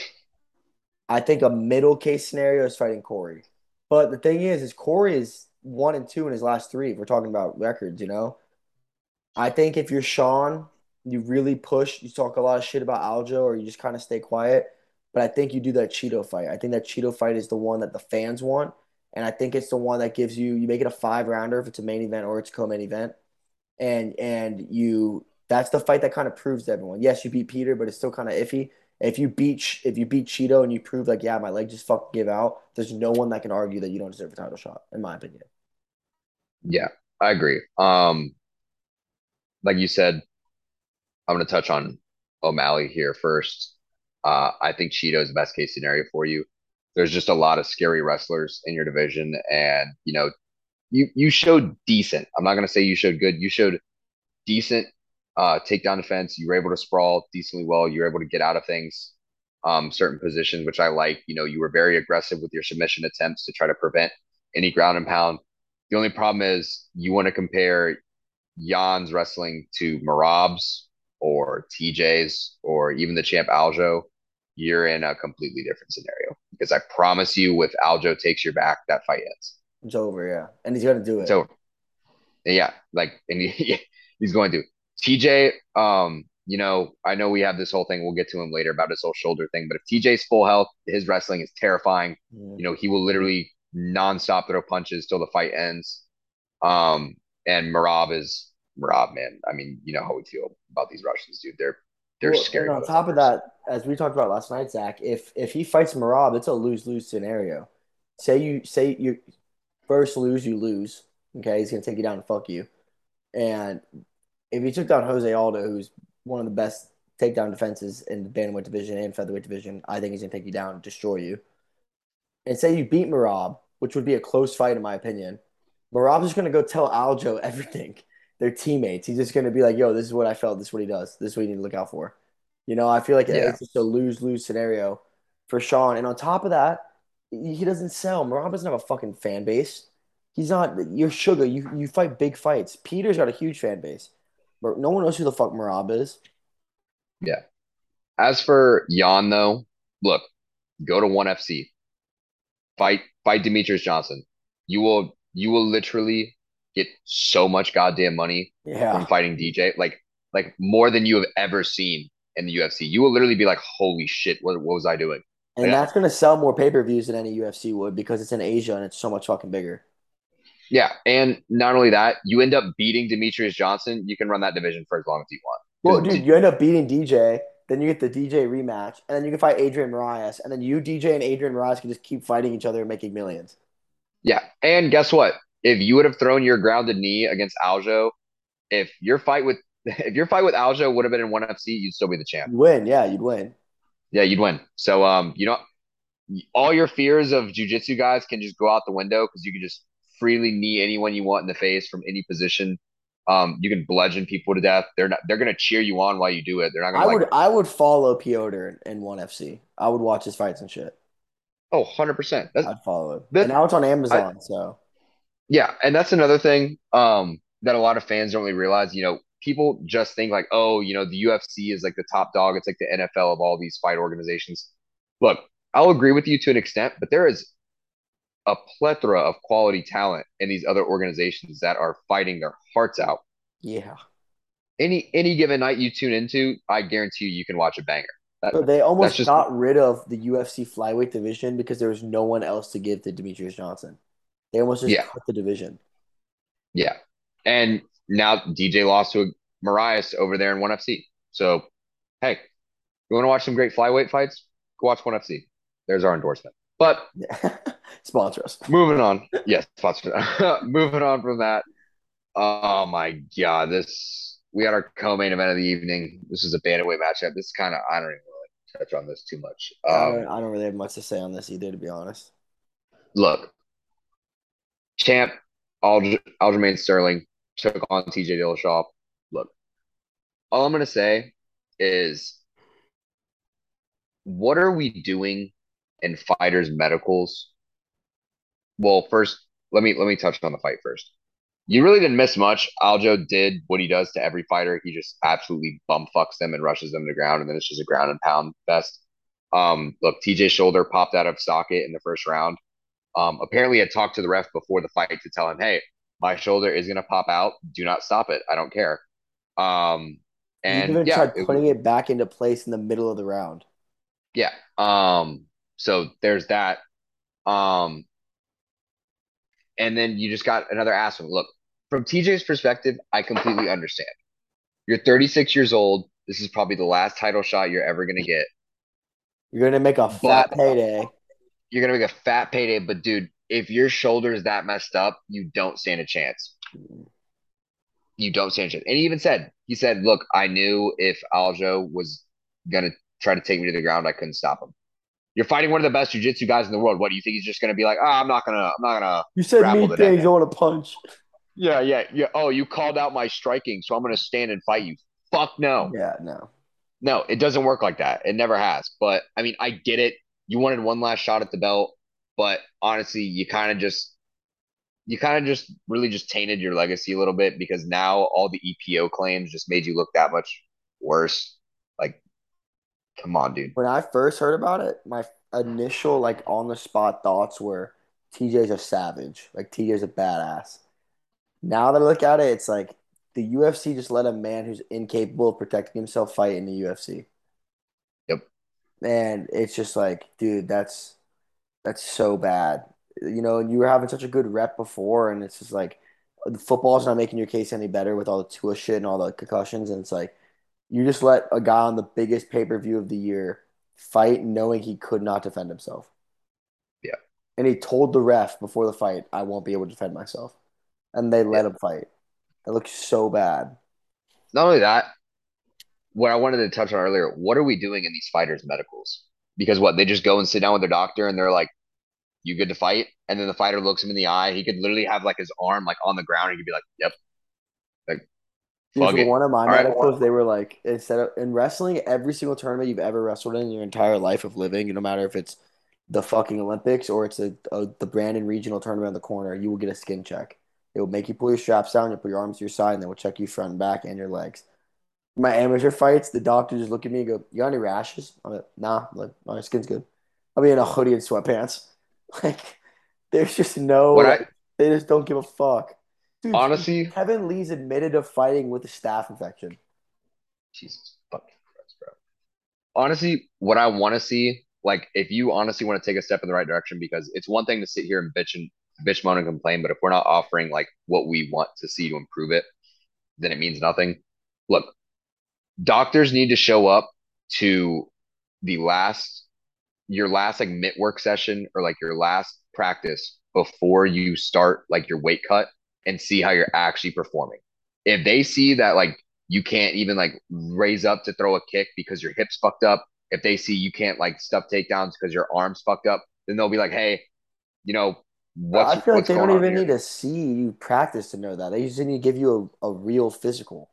I think a middle case scenario is fighting Corey. But the thing is, is Corey is one and two in his last three, if we're talking about records, you know? I think if you're Sean, you really push, you talk a lot of shit about Aljo, or you just kind of stay quiet. But I think you do that Chito fight. I think that Chito fight is the one that the fans want. And I think it's the one that gives you, you make it a five-rounder if it's a main event or it's a co-main event. And and you, that's the fight that kind of proves to everyone. Yes, you beat Peter, but it's still kind of iffy. If you beat if you beat Chito and you prove, like, yeah, my leg just fucking gave out, there's no one that can argue that you don't deserve a title shot, in my opinion. Yeah, I agree. Um, like you said, I'm going to touch on O'Malley here first. Uh, I think Chito is the best case scenario for you. There's just a lot of scary wrestlers in your division. And, you know, you, you showed decent. I'm not going to say you showed good. You showed decent uh, takedown defense. You were able to sprawl decently well. You were able to get out of things, um, certain positions, which I like. You know, you were very aggressive with your submission attempts to try to prevent any ground and pound. The only problem is you want to compare Jan's wrestling to Merab's or T J's or even the champ Aljo. You're in a completely different scenario, because I promise you, with Aljo takes your back, that fight ends. It's over, yeah. And he's going to do it. It's over. Yeah, like, and he, he's going to. T J, um, you know, I know we have this whole thing. We'll get to him later about his whole shoulder thing. But if T J's full health, his wrestling is terrifying. Mm-hmm. You know, he will literally nonstop throw punches till the fight ends. Um, and Merab is Merab, man. I mean, you know how we feel about these Russians, dude. They're They're well, scary. And on top of that, as we talked about last night, Zach, if if he fights Merab, it's a lose-lose scenario. Say you say you first lose, you lose. Okay, he's gonna take you down and fuck you. And if he took down Jose Aldo, who's one of the best takedown defenses in the bantamweight division and featherweight division, I think he's gonna take you down and destroy you. And say you beat Merab, which would be a close fight in my opinion. Merab's just gonna go tell Aljo everything. Their teammates. He's just going to be like, yo, this is what I felt. This is what he does. This is what you need to look out for. You know, I feel like yeah. it's just a lose-lose scenario for Sean. And on top of that, he doesn't sell. Merab doesn't have a fucking fan base. He's not – you're Sugar. You you fight big fights. Peter's got a huge fan base. But no one knows who the fuck Merab is. Yeah. As for Yan, though, look, go to one F C. Fight fight Demetrius Johnson. You will You will literally – get so much goddamn money yeah. from fighting D J, like like more than you have ever seen in the U F C. You will literally be like, holy shit, what, what was I doing? And like, that's going to sell more pay-per-views than any U F C would, because it's in Asia and it's so much fucking bigger. Yeah, and not only that, you end up beating Demetrius Johnson, you can run that division for as long as you want. Well, dude, you end up beating D J, then you get the D J rematch, and then you can fight Adrian Marías, and then you, D J, and Adrian Marías can just keep fighting each other and making millions. Yeah, and guess what? If you would have thrown your grounded knee against Aljo, if your fight with if your fight with Aljo would have been in one F C, you'd still be the champ. You'd win, yeah, you'd win. Yeah, you'd win. So, um, you know, all your fears of jiu-jitsu guys can just go out the window, because you can just freely knee anyone you want in the face from any position. Um, you can bludgeon people to death. They're not. They're gonna cheer you on while you do it. They're not. Gonna I like would. It. I would follow Piotr in one F C. I would watch his fights and shit. Oh, one hundred percent. That's, I'd follow it. That, and now it's on Amazon, I, so. Yeah, and that's another thing um, that a lot of fans don't really realize. You know, people just think like, oh, you know, the U F C is like the top dog. It's like the N F L of all these fight organizations. Look, I'll agree with you to an extent, but there is a plethora of quality talent in these other organizations that are fighting their hearts out. Yeah. Any any given night you tune into, I guarantee you, you can watch a banger. That, so they almost just got rid of the U F C flyweight division because there was no one else to give to Demetrius Johnson. They almost just yeah. cut the division. Yeah. And now D J lost to Marías over there in one F C. So, hey, you want to watch some great flyweight fights? Go watch one F C. There's our endorsement. But sponsor us. Moving on. Yes, sponsor us. Moving on from that. Oh my God, this we had our co-main event of the evening. This is a bantamweight matchup. This is kind of I don't even really touch on this too much. Um, I, don't, I don't really have much to say on this either, to be honest. Look, champ Alj- Aljamain Sterling took on T J Dillashaw. Look, all I'm gonna say is, what are we doing in fighters' medicals? Well, first, let me let me touch on the fight first. You really didn't miss much. Aljo did what he does to every fighter. He just absolutely bum fucks them and rushes them to the ground, and then it's just a ground and pound fest. Um, look, T J's shoulder popped out of socket in the first round. Um, apparently, I talked to the ref before the fight to tell him, "Hey, my shoulder is gonna pop out. Do not stop it. I don't care." Um, and you even yeah, tried it, putting it back into place in the middle of the round. Yeah. Um. So there's that. Um. And then you just got another ass one. Look. From T J's perspective, I completely understand. You're thirty-six years old. This is probably the last title shot you're ever going to get. You're going to make a fat but, payday. You're going to make a fat payday. But, dude, if your shoulder is that messed up, you don't stand a chance. You don't stand a chance. And he even said, he said, look, I knew if Aljo was going to try to take me to the ground, I couldn't stop him. You're fighting one of the best jiu-jitsu guys in the world. What, do you think he's just going to be like, oh, I'm not going to, I'm not going to. You said mean things, I want to punch. Yeah, yeah, yeah. Oh, you called out my striking, so I'm going to stand and fight you. Fuck no. Yeah, no. No, it doesn't work like that. It never has. But, I mean, I get it. You wanted one last shot at the belt, but honestly, you kind of just – you kind of just really just tainted your legacy a little bit, because now all the E P O claims just made you look that much worse. Like, come on, dude. When I first heard about it, my initial, like, on-the-spot thoughts were T J's a savage. Like, T J's a badass. Now that I look at it, it's like the U F C just let a man who's incapable of protecting himself fight in the U F C. Yep. And it's just like, dude, that's that's so bad. You know, and you were having such a good rep before, and it's just like football's not making your case any better with all the Tua shit and all the concussions, and it's like you just let a guy on the biggest pay-per-view of the year fight knowing he could not defend himself. Yeah. And he told the ref before the fight, I won't be able to defend myself. And they let yeah. him fight. It looks so bad. Not only that, what I wanted to touch on earlier, what are we doing in these fighters' medicals? Because what, they just go and sit down with their doctor and they're like, you good to fight? And then the fighter looks him in the eye. He could literally have like his arm like on the ground and he'd be like, yep. Like, fuck it. One of my medicals, right, they were like, instead of in wrestling, every single tournament you've ever wrestled in your entire life of living, no matter if it's the fucking Olympics or it's a, a, the Brandon regional tournament in the corner, you will get a skin check. It will make you pull your straps down, you'll put your arms to your side, and they will check you front and back and your legs. My amateur fights, the doctor just look at me and go, you got any rashes? I'm like, nah, I'm like, my skin's good. I'll be in a hoodie and sweatpants. Like, there's just no, like, I, they just don't give a fuck. Dude, honestly, Kevin Lee's admitted to fighting with a staph infection. Jesus fucking Christ, bro. Honestly, what I want to see, like, if you honestly want to take a step in the right direction, because it's one thing to sit here and bitch and bitch, moan, and complain, but if we're not offering like what we want to see to improve it, then it means nothing. Look, doctors need to show up to the last, your last like mitt work session or like your last practice before you start like your weight cut and see how you're actually performing. If they see that like you can't even like raise up to throw a kick because your hips fucked up, if they see you can't like stuff takedowns because your arms fucked up, then they'll be like, hey, you know. What's, I feel like they don't even need to see you practice to know that. They just need to give you a, a real physical.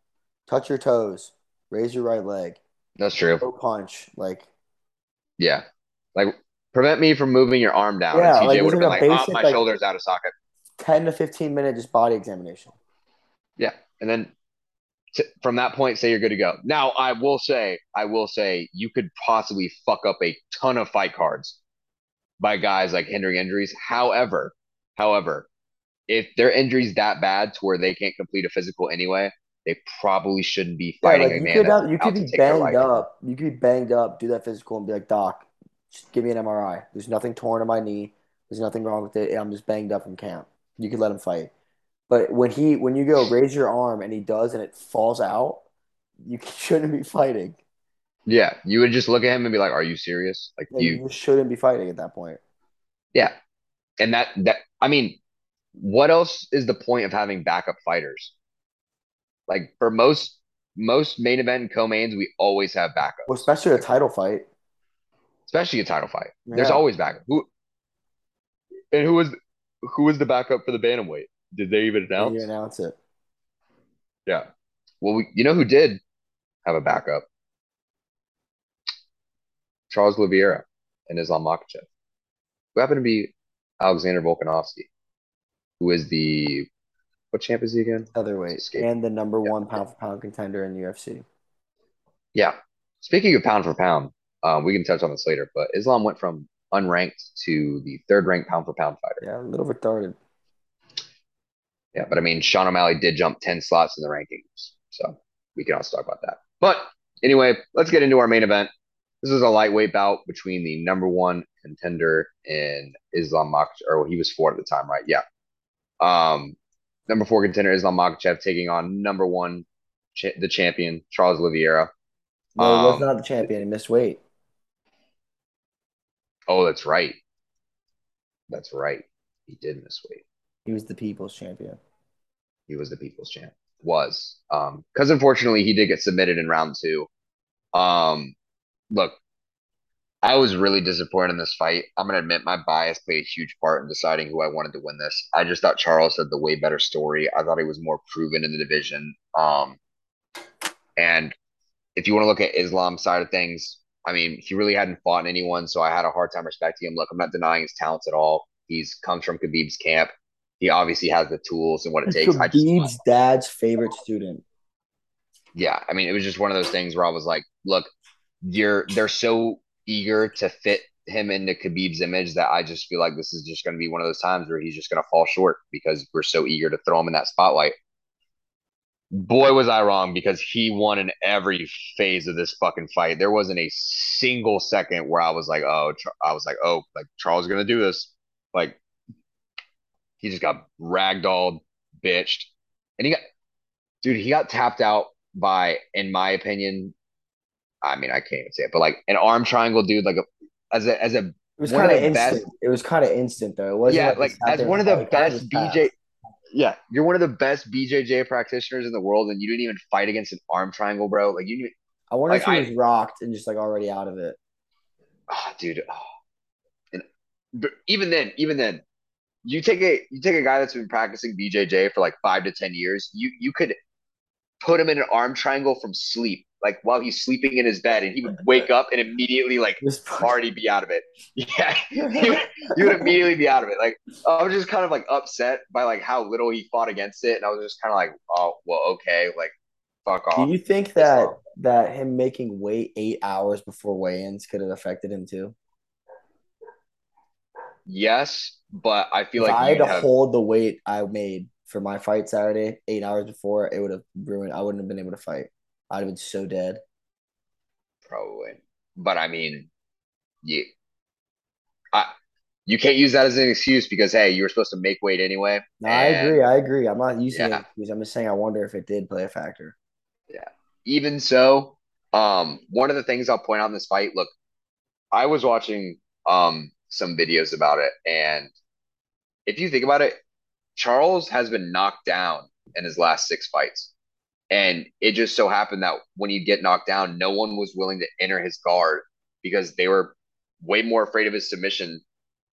Touch your toes. Raise your right leg. That's true. Go punch. Like, yeah. Like, prevent me from moving your arm down. Yeah, and T J like, would have been like, basic, oh, my like, shoulder's out of socket. ten to fifteen minute just body examination. Yeah. And then t- from that point, say you're good to go. Now, I will say, I will say, you could possibly fuck up a ton of fight cards by guys like hindering injuries. However, however, if their injury's that bad to where they can't complete a physical anyway, they probably shouldn't be fighting yeah, like a man. You could, have, you could be banged up. You could be banged up, do that physical, and be like, Doc, just give me an M R I. There's nothing torn in my knee. There's nothing wrong with it. I'm just banged up from camp. You could let him fight. But when he, when you go raise your arm and he does and it falls out, you shouldn't be fighting. Yeah, you would just look at him and be like, "Are you serious?" Like, yeah, you, you shouldn't be fighting at that point. Yeah, and that that I mean, what else is the point of having backup fighters? Like for most most main event and co-mains, we always have backups, well, especially a title fight. Especially a title fight, yeah. There's always backup. Who and who was who was the backup for the bantamweight? Did they even announce? Did you announce it? Yeah. Well, we, you know who did have a backup? Charles Oliveira and Islam Makhachev, who happened to be Alexander Volkanovski, who is the what champ is he again? Featherweight and the number yeah. one pound for pound contender in the U F C. Yeah. Speaking of pound for pound, um, we can touch on this later, but Islam went from unranked to the third ranked pound for pound fighter. Yeah, a little retarded. Yeah, but I mean, Sean O'Malley did jump ten slots in the rankings, so we can also talk about that. But anyway, let's get into our main event. This is a lightweight bout between the number one contender and Islam Makhachev, or he was four at the time, right? Yeah. Um, number four contender Islam Makhachev taking on number one, cha- the champion, Charles Oliveira. No, um, he was not the champion. He missed weight. Oh, that's right. That's right. He did miss weight. He was the people's champion. He was the people's champ. Was. Um, because unfortunately, he did get submitted in round two. Um... Look, I was really disappointed in this fight. I'm going to admit my bias played a huge part in deciding who I wanted to win this. I just thought Charles had the way better story. I thought he was more proven in the division. Um, and if you want to look at Islam's side of things, I mean, he really hadn't fought anyone, so I had a hard time respecting him. Look, I'm not denying his talents at all. He's comes from Khabib's camp. He obviously has the tools and what it it's takes. Khabib's I dad's favorite student. Yeah, I mean, it was just one of those things where I was like, look, You're they're so eager to fit him into Khabib's image that I just feel like this is just going to be one of those times where he's just going to fall short because we're so eager to throw him in that spotlight. Boy, was I wrong, because he won in every phase of this fucking fight. There wasn't a single second where I was like, oh, I was like, oh, like Charles is going to do this. Like, he just got ragdolled, bitched, and he got, dude, he got tapped out by, in my opinion. I mean, I can't even say it, but like an arm triangle, dude, like a, as a, as a, it was kind of instant. Best, it was kind of instant though. It wasn't yeah. Like, like as one of the like, best B J. Yeah. You're one of the best B J J practitioners in the world. And you didn't even fight against an arm triangle, bro. Like you, I wonder like, if he I, was rocked and just like already out of it. Oh, dude. Oh. And but even then, even then you take a, you take a guy that's been practicing B J J for like five to ten years. You, you could put him in an arm triangle from sleep. Like while he's sleeping in his bed, and he would wake up and immediately like already be out of it. Yeah, he would, he would immediately be out of it. Like I was just kind of like upset by like how little he fought against it, and I was just kind of like, oh well, okay, like fuck off. Do you think that that him making wait eight hours before weigh-ins could have affected him too? Yes, but I feel if like I had to have... hold the weight I made for my fight Saturday eight hours before. It would have ruined. I wouldn't have been able to fight. I'd have been so dead. Probably. But, I mean, yeah. I, you can't use that as an excuse because, hey, you were supposed to make weight anyway. No, I agree. I agree. I'm not using yeah. it because I'm just saying I wonder if it did play a factor. Yeah. Even so, um, one of the things I'll point out in this fight, look, I was watching um, some videos about it. And if you think about it, Charles has been knocked down in his last six fights. And it just so happened that when he'd get knocked down, no one was willing to enter his guard because they were way more afraid of his submission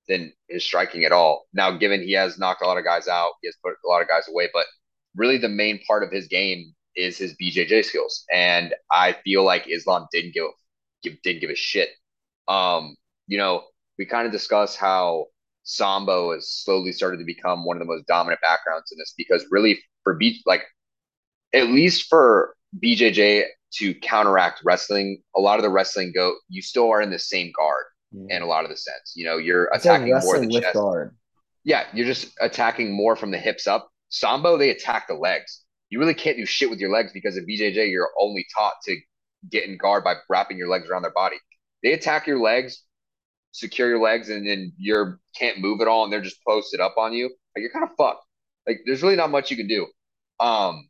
than his striking at all. Now, given he has knocked a lot of guys out, he has put a lot of guys away, but really the main part of his game is his B J J skills. And I feel like Islam didn't give, give didn't give a shit. Um, you know, we kind of discuss how Sambo has slowly started to become one of the most dominant backgrounds in this because really for B, like, at least for B J J to counteract wrestling, a lot of the wrestling go, you still are in the same guard yeah. in a lot of the sense. You know, you're attacking more of the chest. Guard. Yeah, you're just attacking more from the hips up. Sambo, they attack the legs. You really can't do shit with your legs because in B J J, you're only taught to get in guard by wrapping your legs around their body. They attack your legs, secure your legs, and then you can't move at all, and they're just posted up on you. Like, you're kind of fucked. Like, there's really not much you can do. Um,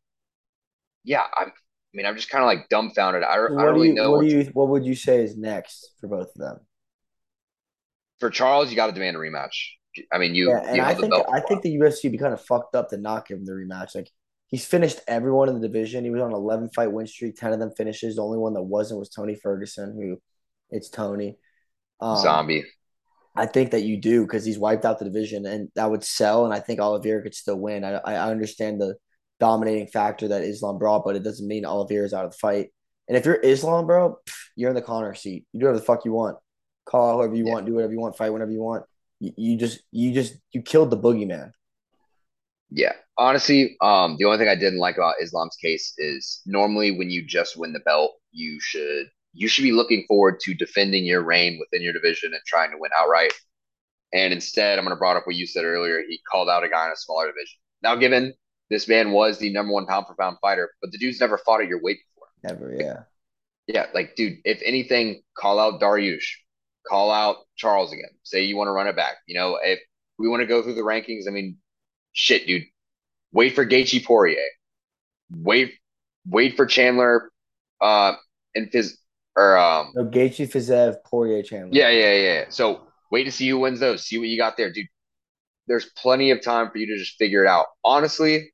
Yeah, I'm, I mean, I'm just kind of like dumbfounded. I, what I don't do you, really know. What, what, do you, what would you say is next for both of them? For Charles, you got to demand a rematch. I mean, you. Yeah, and you I think I think the U F C would be kind of fucked up to not give him the rematch. Like, he's finished everyone in the division. He was on an eleven fight win streak. ten of them finishes. The only one that wasn't was Tony Ferguson. Who, it's Tony. Um, Zombie. I think that you do, because he's wiped out the division, and that would sell. And I think Oliveira could still win. I I understand the dominating factor that Islam brought, but it doesn't mean Oliveira's out of the fight. And if you're Islam, bro, you're in the Conor seat. You do whatever the fuck you want. Call out whoever you yeah. want. Do whatever you want. Fight whenever you want. You, you just you just you killed the boogeyman. Yeah, honestly, um, the only thing I didn't like about Islam's case is normally when you just win the belt, you should. You should be looking forward to defending your reign within your division and trying to win outright. And instead, I'm going to brought up what you said earlier. He called out a guy in a smaller division. Now, given this man was the number one pound for pound fighter, but the dude's never fought at your weight before. Never, yeah. Like, yeah, like, dude, if anything, call out Dariush. Call out Charles again. Say you want to run it back. You know, if we want to go through the rankings, I mean, shit, dude. Wait for Gaethje Poirier. Wait, wait for Chandler uh, and Fiz. Or, um, so Gaethje, Fiziev, Poirier, Chandler. Yeah, yeah, yeah. So wait to see who wins those. See what you got there, dude. There's plenty of time for you to just figure it out. Honestly,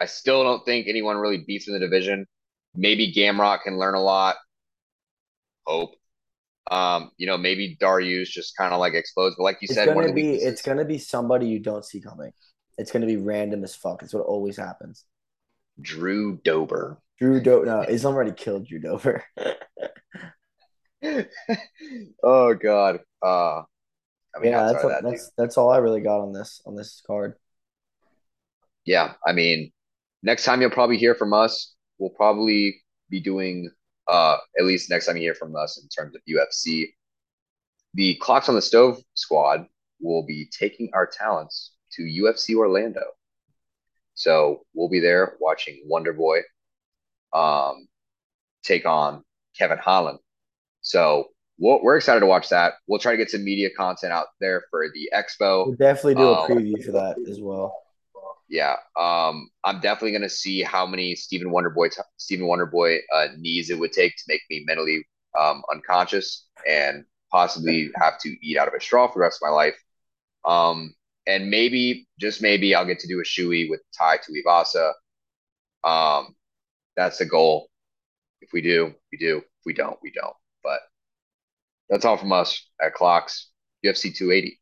I still don't think anyone really beats in the division. Maybe Gamrot can learn a lot. Hope. Um, you know, maybe Dariush just kind of like explodes. But like you it's said, gonna one of the be, it's going to be somebody you don't see coming. It's going to be random as fuck. It's what always happens. Drew Dober. Drew Dober. No, Islam already killed Drew Dober. Oh God. Uh, I mean, yeah, that's all, that, that's that's all I really got on this on this card. Yeah, I mean, next time you'll probably hear from us. We'll probably be doing uh, at least next time you hear from us in terms of U F C. The Clocks on the Stove squad will be taking our talents to U F C Orlando. So we'll be there watching Wonderboy um, take on Kevin Holland. So we'll, we're excited to watch that. We'll try to get some media content out there for the expo. We'll definitely do um, a preview for that as well. Yeah. Um, I'm definitely going to see how many Stephen Wonderboy t- Stephen Wonderboy uh, knees it would take to make me mentally um, unconscious and possibly have to eat out of a straw for the rest of my life. Um, And maybe, just maybe, I'll get to do a shoey with Tai Tuivasa. Um, that's the goal. If we do, we do. If we don't, we don't. But that's all from us at Clocks U F C two eighty.